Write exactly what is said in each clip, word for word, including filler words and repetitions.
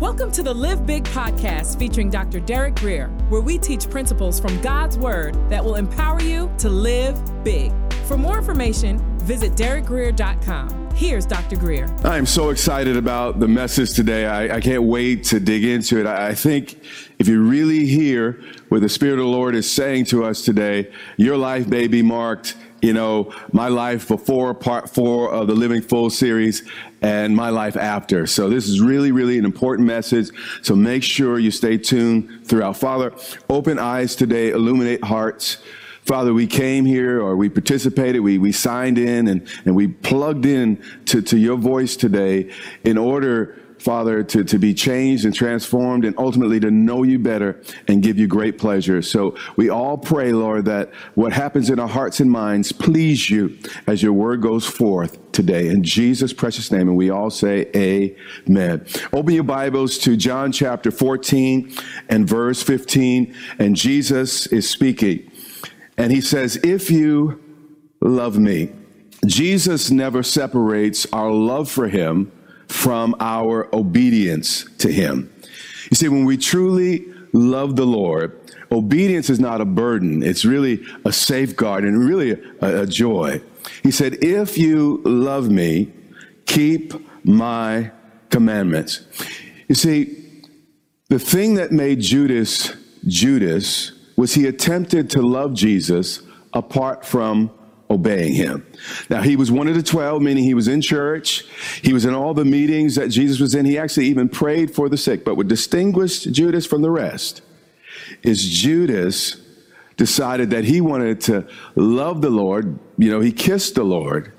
Welcome to the Live Big podcast featuring Doctor Derek Greer, where we teach principles from God's Word that will empower you to live big. For more information, visit derek greer dot com. Here's Doctor Greer. I am so excited about the message today. I, I can't wait to dig into it. I, I think if you really hear what the Spirit of the Lord is saying to us today, your life may be marked, you know, my life before part four of the Living Full series and my life after. So this is really, really an important message. So make sure you stay tuned throughout. Father, open eyes today, illuminate hearts. Father, we came here, or we participated, we we signed in, and, and we plugged in to, to your voice today in order, Father, to, to be changed and transformed and ultimately to know you better and give you great pleasure. So we all pray, Lord, that what happens in our hearts and minds please you as your word goes forth today. In Jesus' precious name, and we all say amen. Open your Bibles to John chapter fourteen and verse fifteen, and Jesus is speaking. And he says, if you love me. Jesus never separates our love for him from our obedience to him. You see, when we truly love the Lord, obedience is not a burden. It's really a safeguard and really a, a joy. He said, if you love me, keep my commandments. You see, the thing that made Judas, Judas, was he attempted to love Jesus apart from obeying him. Now, he was one of the twelve, meaning he was in church. He was in all the meetings that Jesus was in. He actually even prayed for the sick. But what distinguished Judas from the rest is Judas decided that he wanted to love the Lord. You know, he kissed the Lord,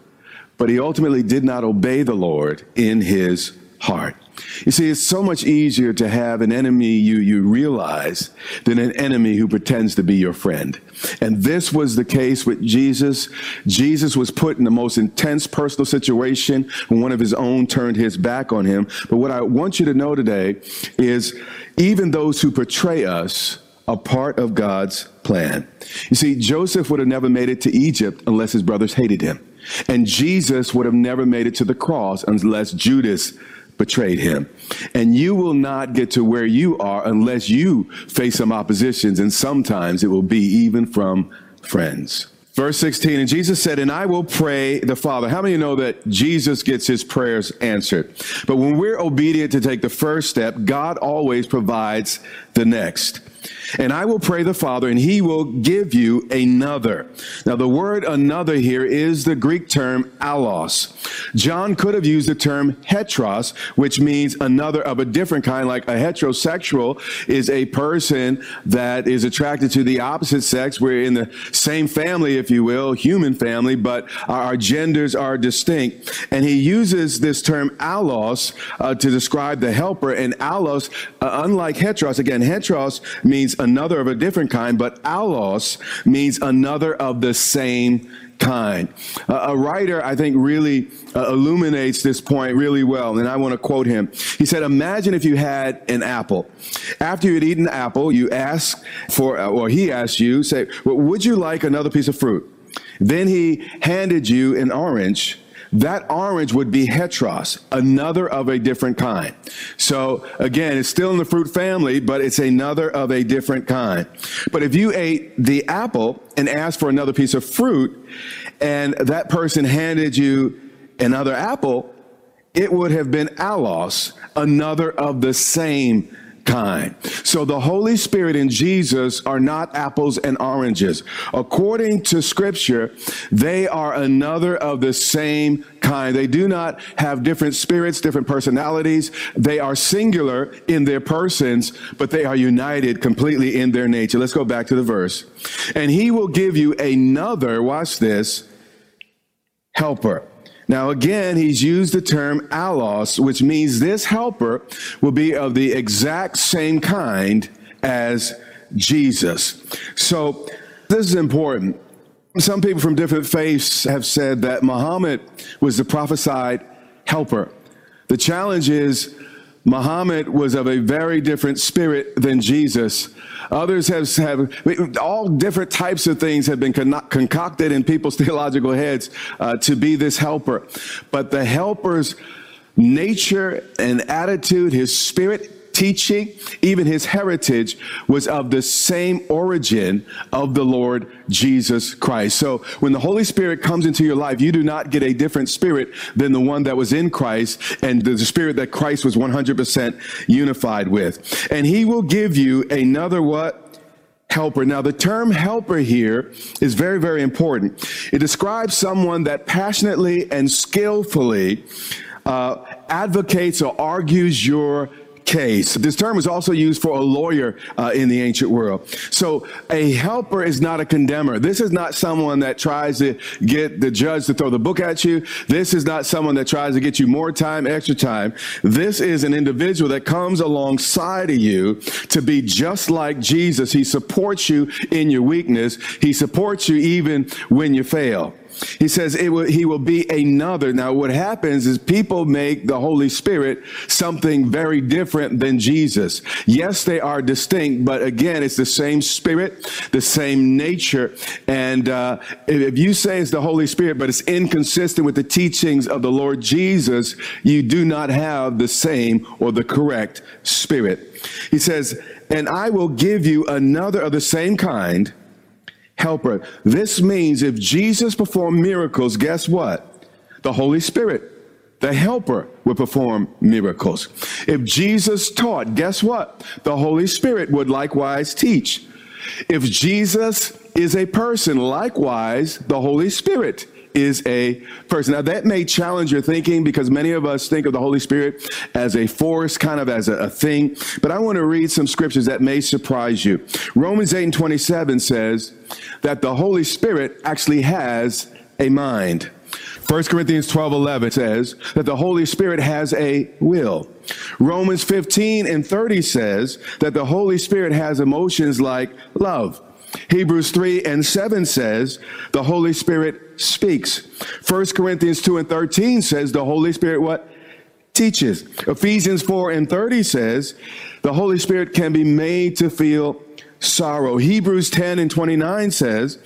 but he ultimately did not obey the Lord in his heart. You see, it's so much easier to have an enemy you, you realize than an enemy who pretends to be your friend. And this was the case with Jesus. Jesus was put in the most intense personal situation when one of his own turned his back on him. But what I want you to know today is even those who betray us are part of God's plan. You see, Joseph would have never made it to Egypt unless his brothers hated him. And Jesus would have never made it to the cross unless Judas betrayed him. And you will not get to where you are unless you face some oppositions, and sometimes it will be even from friends. Verse sixteen, and Jesus said, and I will pray the Father. How many of you know that Jesus gets his prayers answered? But when we're obedient to take the first step, God always provides the next. And I will pray the Father, and he will give you another. Now, the word another here is the Greek term allos. John could have used the term heteros, which means another of a different kind. Like a heterosexual is a person that is attracted to the opposite sex. We're in the same family, if you will, human family, but our genders are distinct. And he uses this term allos uh, to describe the helper. And allos, uh, unlike heteros, again, heteros means another of a different kind, but allos means another of the same kind. Uh, a writer, I think, really uh, illuminates this point really well, and I want to quote him. He said, imagine if you had an apple. After you had eaten an apple, you asked for, or he asked you, say, well, would you like another piece of fruit? Then he handed you an orange. That orange would be heteros, another of a different kind. So again, it's still in the fruit family, but it's another of a different kind. But if you ate the apple and asked for another piece of fruit, and that person handed you another apple, it would have been allos, another of the same kind. So the Holy Spirit and Jesus are not apples and oranges. According to Scripture, they are another of the same kind. They do not have different spirits, different personalities. They are singular in their persons, but they are united completely in their nature. Let's go back to the verse. And he will give you another, watch this, helper. Now, again, he's used the term allos, which means this helper will be of the exact same kind as Jesus. So this is important. Some people from different faiths have said that Muhammad was the prophesied helper. The challenge is Muhammad was of a very different spirit than Jesus. Others have, have all different types of things have been con- concocted in people's theological heads uh, to be this helper. But the helper's nature and attitude, his spirit, teaching, even his heritage was of the same origin of the Lord Jesus Christ. So when the Holy Spirit comes into your life, you do not get a different spirit than the one that was in Christ and the spirit that Christ was one hundred percent unified with. And he will give you another what? Helper. Now, the term helper here is very, very important. It describes someone that passionately and skillfully uh, advocates or argues your case. This term is also used for a lawyer uh, in the ancient world. So a helper is not a condemner. This is not someone that tries to get the judge to throw the book at you. This is not someone that tries to get you more time, extra time. This is an individual that comes alongside of you to be just like Jesus. He supports you in your weakness. He supports you even when you fail. He says it will, he will be another. Now, what happens is people make the Holy Spirit something very different than Jesus. Yes, they are distinct, but again, it's the same spirit, the same nature. And uh, if you say it's the Holy Spirit, but it's inconsistent with the teachings of the Lord Jesus, you do not have the same or the correct spirit. He says, and I will give you another of the same kind, helper. This means if Jesus performed miracles, guess what? The Holy Spirit, the helper, would perform miracles. If Jesus taught, guess what? The Holy Spirit would likewise teach. If Jesus is a person, likewise, the Holy Spirit is a person. Now, that may challenge your thinking because many of us think of the Holy Spirit as a force, kind of as a, a thing. But I want to read some scriptures that may surprise you. Romans eight and twenty-seven says that the Holy Spirit actually has a mind. First Corinthians twelve eleven says that the Holy Spirit has a will. Romans fifteen and thirty says that the Holy Spirit has emotions like love. Hebrews three and seven says the Holy Spirit speaks. First Corinthians two and thirteen says the Holy Spirit what? Teaches. Ephesians four and thirty says the Holy Spirit can be made to feel sorrow. Hebrews ten and twenty-nine says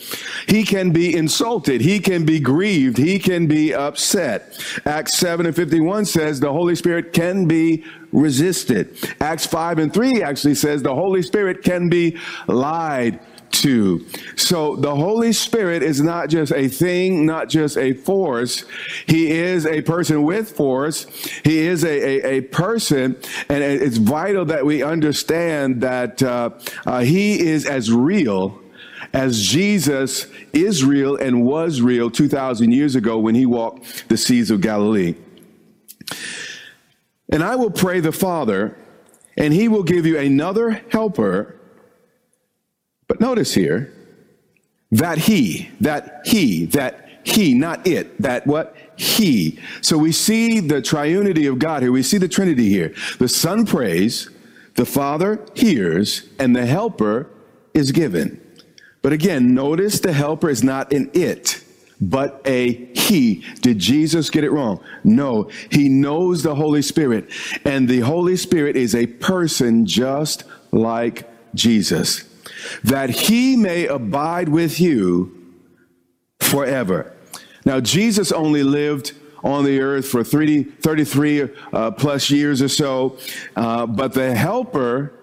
he can be insulted, he can be grieved, he can be upset. Acts seven and fifty-one says the Holy Spirit can be resisted. Acts five and three actually says the Holy Spirit can be lied to. So the Holy Spirit is not just a thing, not just a force. He is a person with force. He is a, a, a person. And it's vital that we understand that uh, uh, he is as real as Jesus is real and was real two thousand years ago when he walked the seas of Galilee. And I will pray the Father, and he will give you another helper. But notice here that he, that he, that he, not it, that what? He. So we see the triunity of God here. We see the Trinity here. The Son prays, the Father hears, and the helper is given. But again, notice the helper is not an it, but a he. Did Jesus get it wrong? No. He knows the Holy Spirit, and the Holy Spirit is a person just like Jesus, that he may abide with you forever. Now, Jesus only lived on the earth for thirty, thirty-three uh, plus years or so, uh, but the helper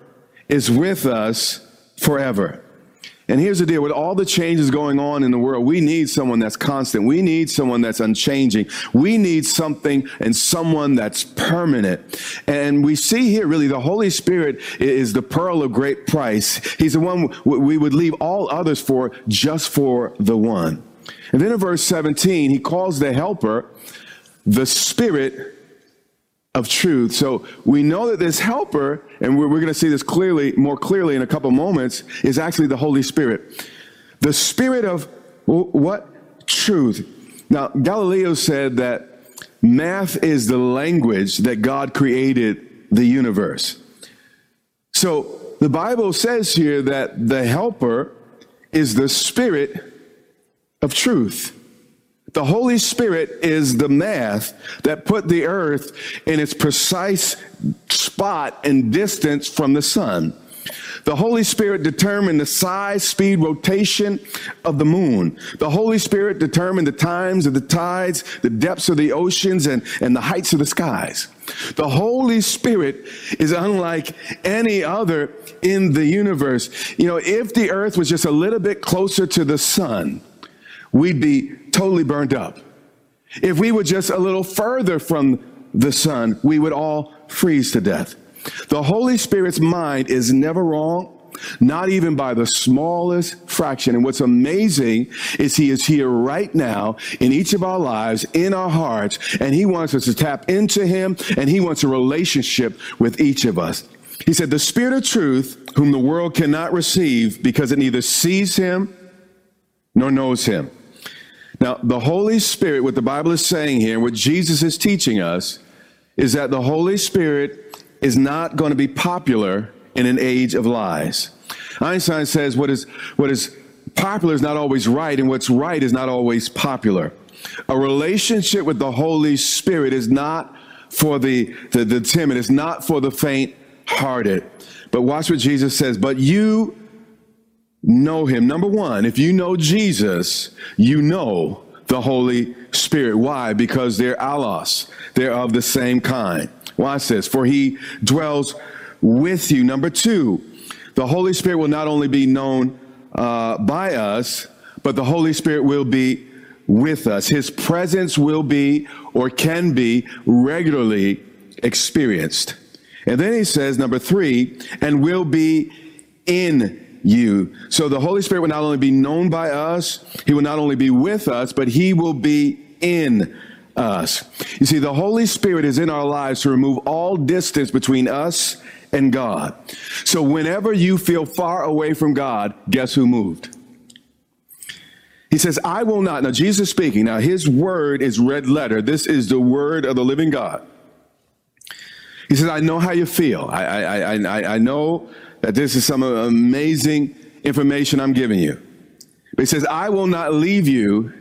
is with us forever. And here's the deal. With all the changes going on in the world, we need someone that's constant. We need someone that's unchanging. We need something and someone that's permanent. And we see here, really, the Holy Spirit is the pearl of great price. He's the one we would leave all others for, just for the one. And then in verse seventeen, he calls the helper the Spirit of truth. So we know that this helper, and we're, we're going to see this clearly, more clearly in a couple moments, is actually the Holy Spirit. The Spirit of what? Truth. Now, Galileo said that math is the language that God created the universe. So the Bible says here that the helper is the Spirit of truth. The Holy Spirit is the math that put the earth in its precise spot and distance from the sun. The Holy Spirit determined the size, speed, rotation of the moon. The Holy Spirit determined the times of the tides, the depths of the oceans, and, and the heights of the skies. The Holy Spirit is unlike any other in the universe. You know, if the earth was just a little bit closer to the sun, we'd be totally burnt up. If we were just a little further from the sun, we would all freeze to death. The Holy Spirit's mind is never wrong, not even by the smallest fraction. And what's amazing is he is here right now in each of our lives, in our hearts, and he wants us to tap into him, and he wants a relationship with each of us. He said, the Spirit of truth, whom the world cannot receive because it neither sees him nor knows him. Now, the Holy Spirit, what the Bible is saying here, what Jesus is teaching us, is that the Holy Spirit is not going to be popular in an age of lies. Einstein says what is what is popular is not always right, and what's right is not always popular. A relationship with the Holy Spirit is not for the, the, the timid, it's not for the faint-hearted. But watch what Jesus says, but you know him. Number one, if you know Jesus, you know the Holy Spirit. Why? Because they're allos. They're of the same kind. Watch this. For he dwells with you. Number two, the Holy Spirit will not only be known uh, by us, but the Holy Spirit will be with us. His presence will be or can be regularly experienced. And then he says, number three, and will be in you. So the Holy Spirit will not only be known by us, he will not only be with us, but he will be in us. You see, the Holy Spirit is in our lives to remove all distance between us and God. So whenever you feel far away from God, guess who moved? He says, I will not. Now, Jesus speaking. Now, his word is red letter. This is the word of the living God. He says, I know how you feel. I, I, I, I know that this is some amazing information I'm giving you. But he says, I will not leave you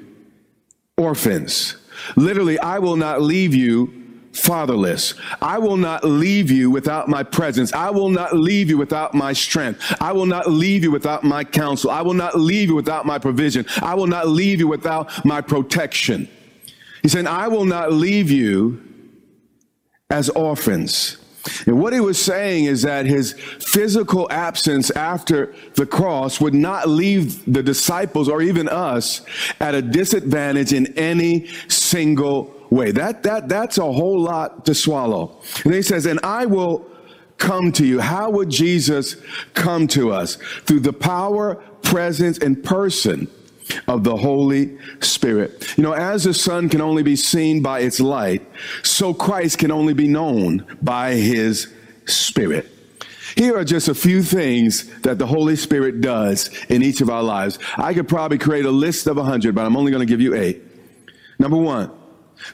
orphans. Literally, I will not leave you fatherless. I will not leave you without my presence. I will not leave you without my strength. I will not leave you without my counsel. I will not leave you without my provision. I will not leave you without my protection. He said, I will not leave you as orphans. And what he was saying is that his physical absence after the cross would not leave the disciples or even us at a disadvantage in any single way. That, that, that's a whole lot to swallow. And he says, and I will come to you. How would Jesus come to us? Through the power, presence, and person of the Holy Spirit. You know, as the sun can only be seen by its light, so Christ can only be known by his Spirit. Here are just a few things that the Holy Spirit does in each of our lives. I could probably create a list of a hundred, but I'm only going to give you eight. Number one,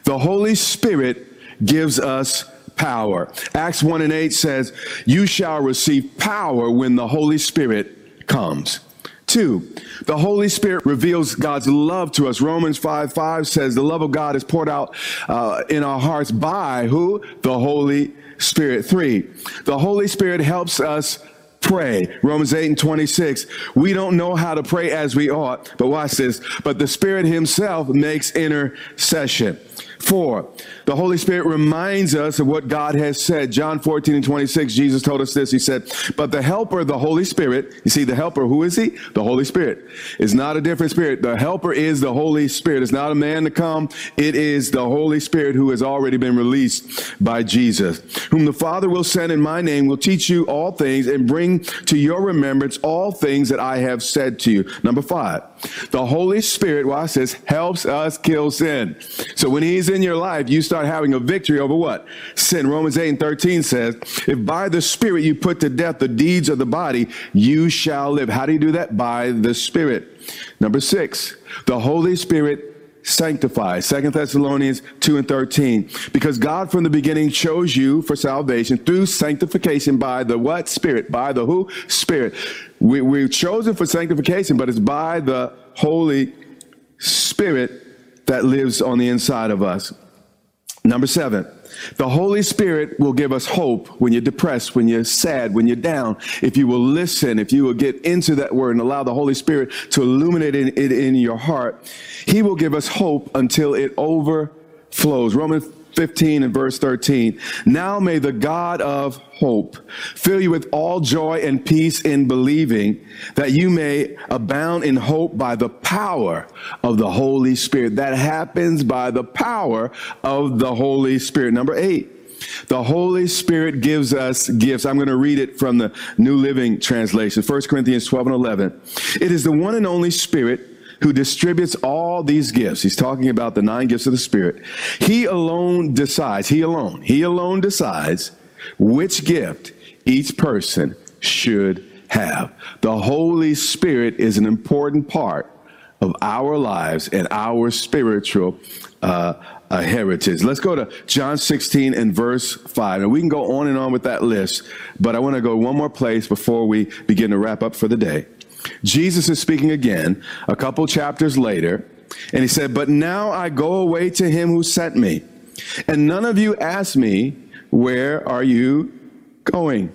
the Holy Spirit gives us power. Acts one and eight says, you shall receive power when the Holy Spirit comes. Two, the Holy Spirit reveals God's love to us. Romans five five says the love of God is poured out uh, in our hearts by who? The Holy Spirit. Three, the Holy Spirit helps us pray. Romans eight and twenty-six, we don't know how to pray as we ought, but watch this, but the Spirit himself makes intercession. Four, the Holy Spirit reminds us of what God has said. John fourteen and twenty-six, Jesus told us this. He said, but the helper, the Holy Spirit, you see, the helper, who is he? The Holy Spirit. It's not a different spirit. The helper is the Holy Spirit. It's not a man to come. It is the Holy Spirit who has already been released by Jesus, whom the Father will send in my name, will teach you all things and bring to your remembrance all things that I have said to you. Number five, the Holy Spirit, watch this, helps us kill sin. So when he's in your life, you start having a victory over what? Sin. Romans eight and thirteen says, if by the Spirit you put to death the deeds of the body, you shall live. How do you do that? By the Spirit. Number six, the Holy Spirit sanctifies. Second Thessalonians two and thirteen, because God from the beginning chose you for salvation through sanctification by the what? Spirit. By the who? Spirit. We, we're chosen for sanctification, but it's by the Holy Spirit that lives on the inside of us. Number seven, the Holy Spirit will give us hope when you're depressed, when you're sad, when you're down. If you will listen, if you will get into that word and allow the Holy Spirit to illuminate it in, in your heart, he will give us hope until it overflows. Romans fifteen and verse thirteen. Now may the God of hope fill you with all joy and peace in believing, that you may abound in hope by the power of the Holy Spirit. That happens by the power of the Holy Spirit. Number eight, the Holy Spirit gives us gifts. I'm going to read it from the New Living Translation, First Corinthians twelve and eleven. It is the one and only Spirit who distributes all these gifts. He's talking about the nine gifts of the Spirit. He alone decides, he alone, he alone decides which gift each person should have. The Holy Spirit is an important part of our lives and our spiritual uh, uh, heritage. Let's go to John sixteen and verse five. And we can go on and on with that list, but I want to go one more place before we begin to wrap up for the day. Jesus is speaking again a couple chapters later, and he said, "But now I go away to him who sent me, and none of you ask me, where are you going?"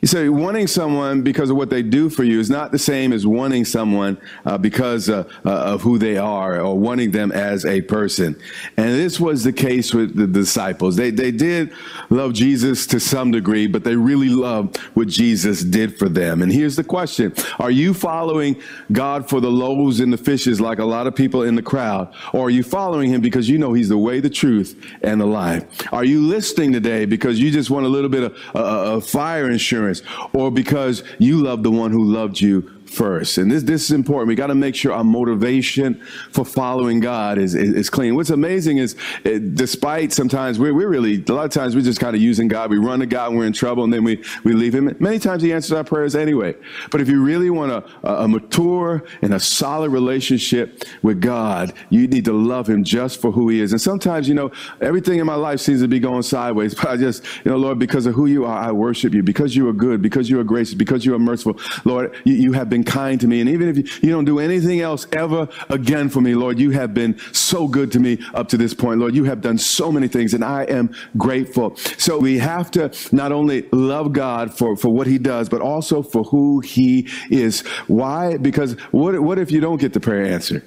He said, wanting someone because of what they do for you is not the same as wanting someone uh, because uh, uh, of who they are, or wanting them as a person. And this was the case with the disciples. They they did love Jesus to some degree, but they really loved what Jesus did for them. And here's the question. Are you following God for the loaves and the fishes like a lot of people in the crowd? Or are you following him because you know he's the way, the truth, and the life? Are you listening today because you just want a little bit of, uh, of fire insurance? Or because you love the one who loved you first? And this this is important. We got to make sure our motivation for following God is, is, is clean. What's amazing is, it, despite sometimes we're, we're really, a lot of times we're just kind of using God. We run to God and we're in trouble, and then we, we leave him. Many times he answers our prayers anyway. But if you really want a, a, a mature and a solid relationship with God, you need to love him just for who he is. And sometimes, you know, everything in my life seems to be going sideways, but I just, you know, Lord, because of who you are, I worship you. Because you are good, because you are gracious, because you are merciful, Lord, you, you have been kind to me. And even if you, you don't do anything else ever again for me, Lord, you have been so good to me up to this point. Lord, you have done so many things, and I am grateful. So we have to not only love God for, for what he does, but also for who he is. Why? Because what, what if you don't get the prayer answered?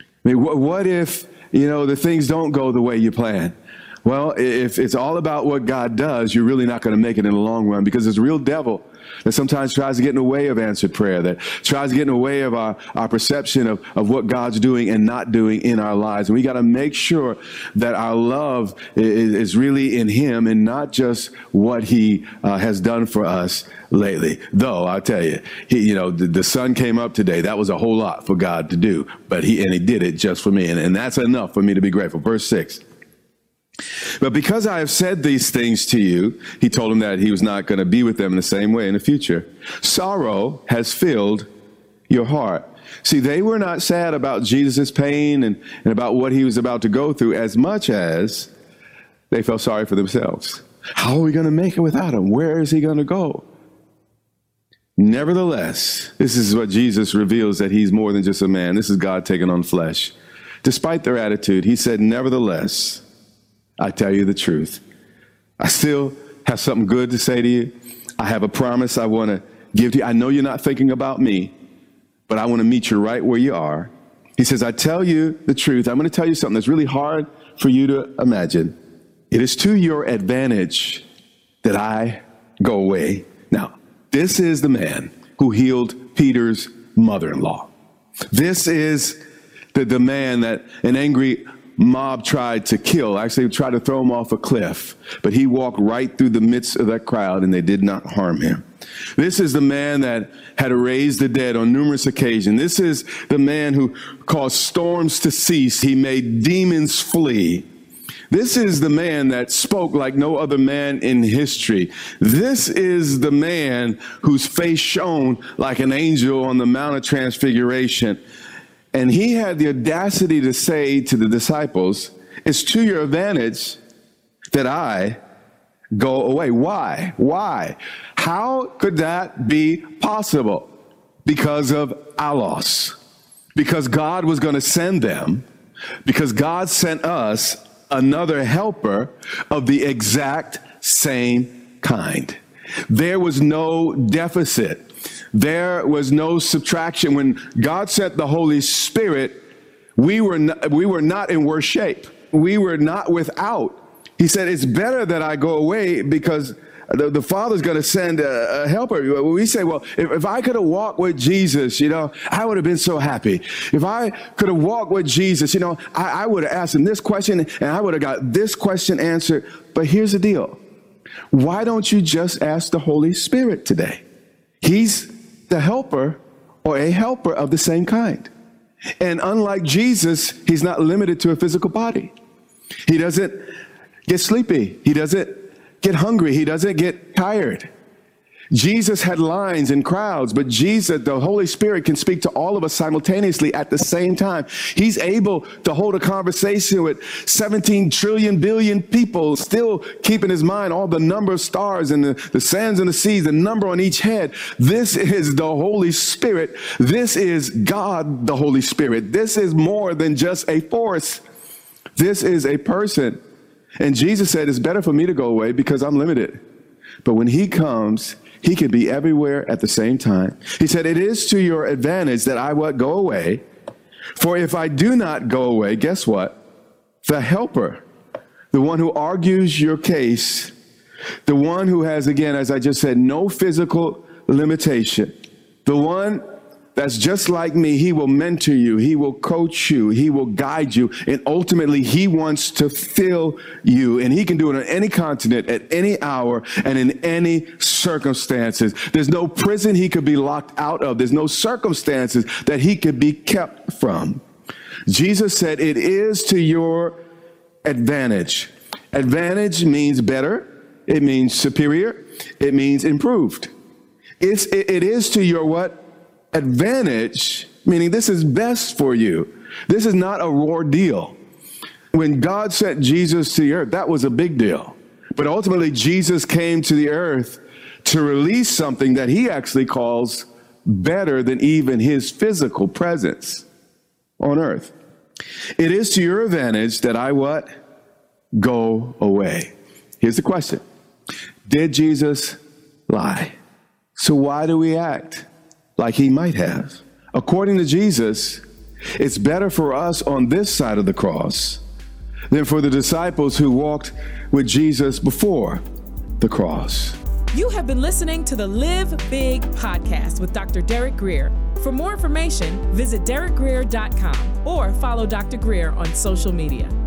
I mean, what, what if, you know, the things don't go the way you plan? Well, if it's all about what God does, you're really not going to make it in the long run, because it's a real devil that sometimes tries to get in the way of answered prayer, that tries to get in the way of our, our perception of, of what God's doing and not doing in our lives. And we got to make sure that our love is, is really in him and not just what he uh, has done for us lately. Though, I'll tell you, he, you know, the, the sun came up today. That was a whole lot for God to do, but he, and he did it just for me. And, and that's enough for me to be grateful. Verse six. But because I have said these things to you, he told him that he was not going to be with them in the same way in the future. Sorrow has filled your heart. See, they were not sad about Jesus' pain and, and about what he was about to go through as much as they felt sorry for themselves. How are we going to make it without him? Where is he going to go? Nevertheless, this is what Jesus reveals, that he's more than just a man. This is God taking on flesh. Despite their attitude, he said, nevertheless, I tell you the truth. I still have something good to say to you. I have a promise I want to give to you. I know you're not thinking about me, but I want to meet you right where you are. He says, I tell you the truth. I'm going to tell you something that's really hard for you to imagine. It is to your advantage that I go away. Now, this is the man who healed Peter's mother-in-law. This is the, the man that an angry mob tried to kill, actually tried to throw him off a cliff, but he walked right through the midst of that crowd and they did not harm him. This is the man that had raised the dead on numerous occasions. This is the man who caused storms to cease. He made demons flee. This is the man that spoke like no other man in history. This is the man whose face shone like an angel on the Mount of Transfiguration. And he had the audacity to say to the disciples, it's to your advantage that I go away. Why? Why? How could that be possible? Because of allos. Because God was going to send them. Because God sent us another helper of the exact same kind. There was no deficit. There was no subtraction. When God sent the Holy Spirit, we were not, we were not in worse shape. We were not without. He said, it's better that I go away because the, the Father's going to send a, a helper. We say, well, if, if I could have walked with Jesus, you know, I would have been so happy. If I could have walked with Jesus, you know, I, I would have asked him this question and I would have got this question answered. But here's the deal. Why don't you just ask the Holy Spirit today? He's the helper or a helper of the same kind. And unlike Jesus, he's not limited to a physical body. He doesn't get sleepy. He doesn't get hungry. He doesn't get tired. Jesus had lines and crowds, but Jesus, the Holy Spirit, can speak to all of us simultaneously at the same time. He's able to hold a conversation with seventeen trillion billion people, still keeping in his mind all the number of stars and the, the sands and the seas, the number on each head. This is the Holy Spirit. This is God, the Holy Spirit. This is more than just a force. This is a person. And Jesus said, it's better for me to go away because I'm limited. But when he comes, he can be everywhere at the same time. He said, it is to your advantage that I will go away. For if I do not go away, guess what? The helper, the one who argues your case, the one who has, again, as I just said, no physical limitation, the one that's just like me, he will mentor you, he will coach you, he will guide you, and ultimately he wants to fill you, and he can do it on any continent, at any hour, and in any circumstances. There's no prison he could be locked out of. There's no circumstances that he could be kept from. Jesus said, it is to your advantage. Advantage means better, it means superior, it means improved. It's, it, it is to your what? Advantage, meaning this is best for you. This is not a raw deal. When God sent Jesus to the earth, that was a big deal. But ultimately, Jesus came to the earth to release something that he actually calls better than even his physical presence on earth. It is to your advantage that I what? Go away. Here's the question. Did Jesus lie? So why do we act like he might have? According to Jesus, it's better for us on this side of the cross than for the disciples who walked with Jesus before the cross. You have been listening to the Live Big podcast with Doctor Derek Greer. For more information, visit derek greer dot com or follow Doctor Greer on social media.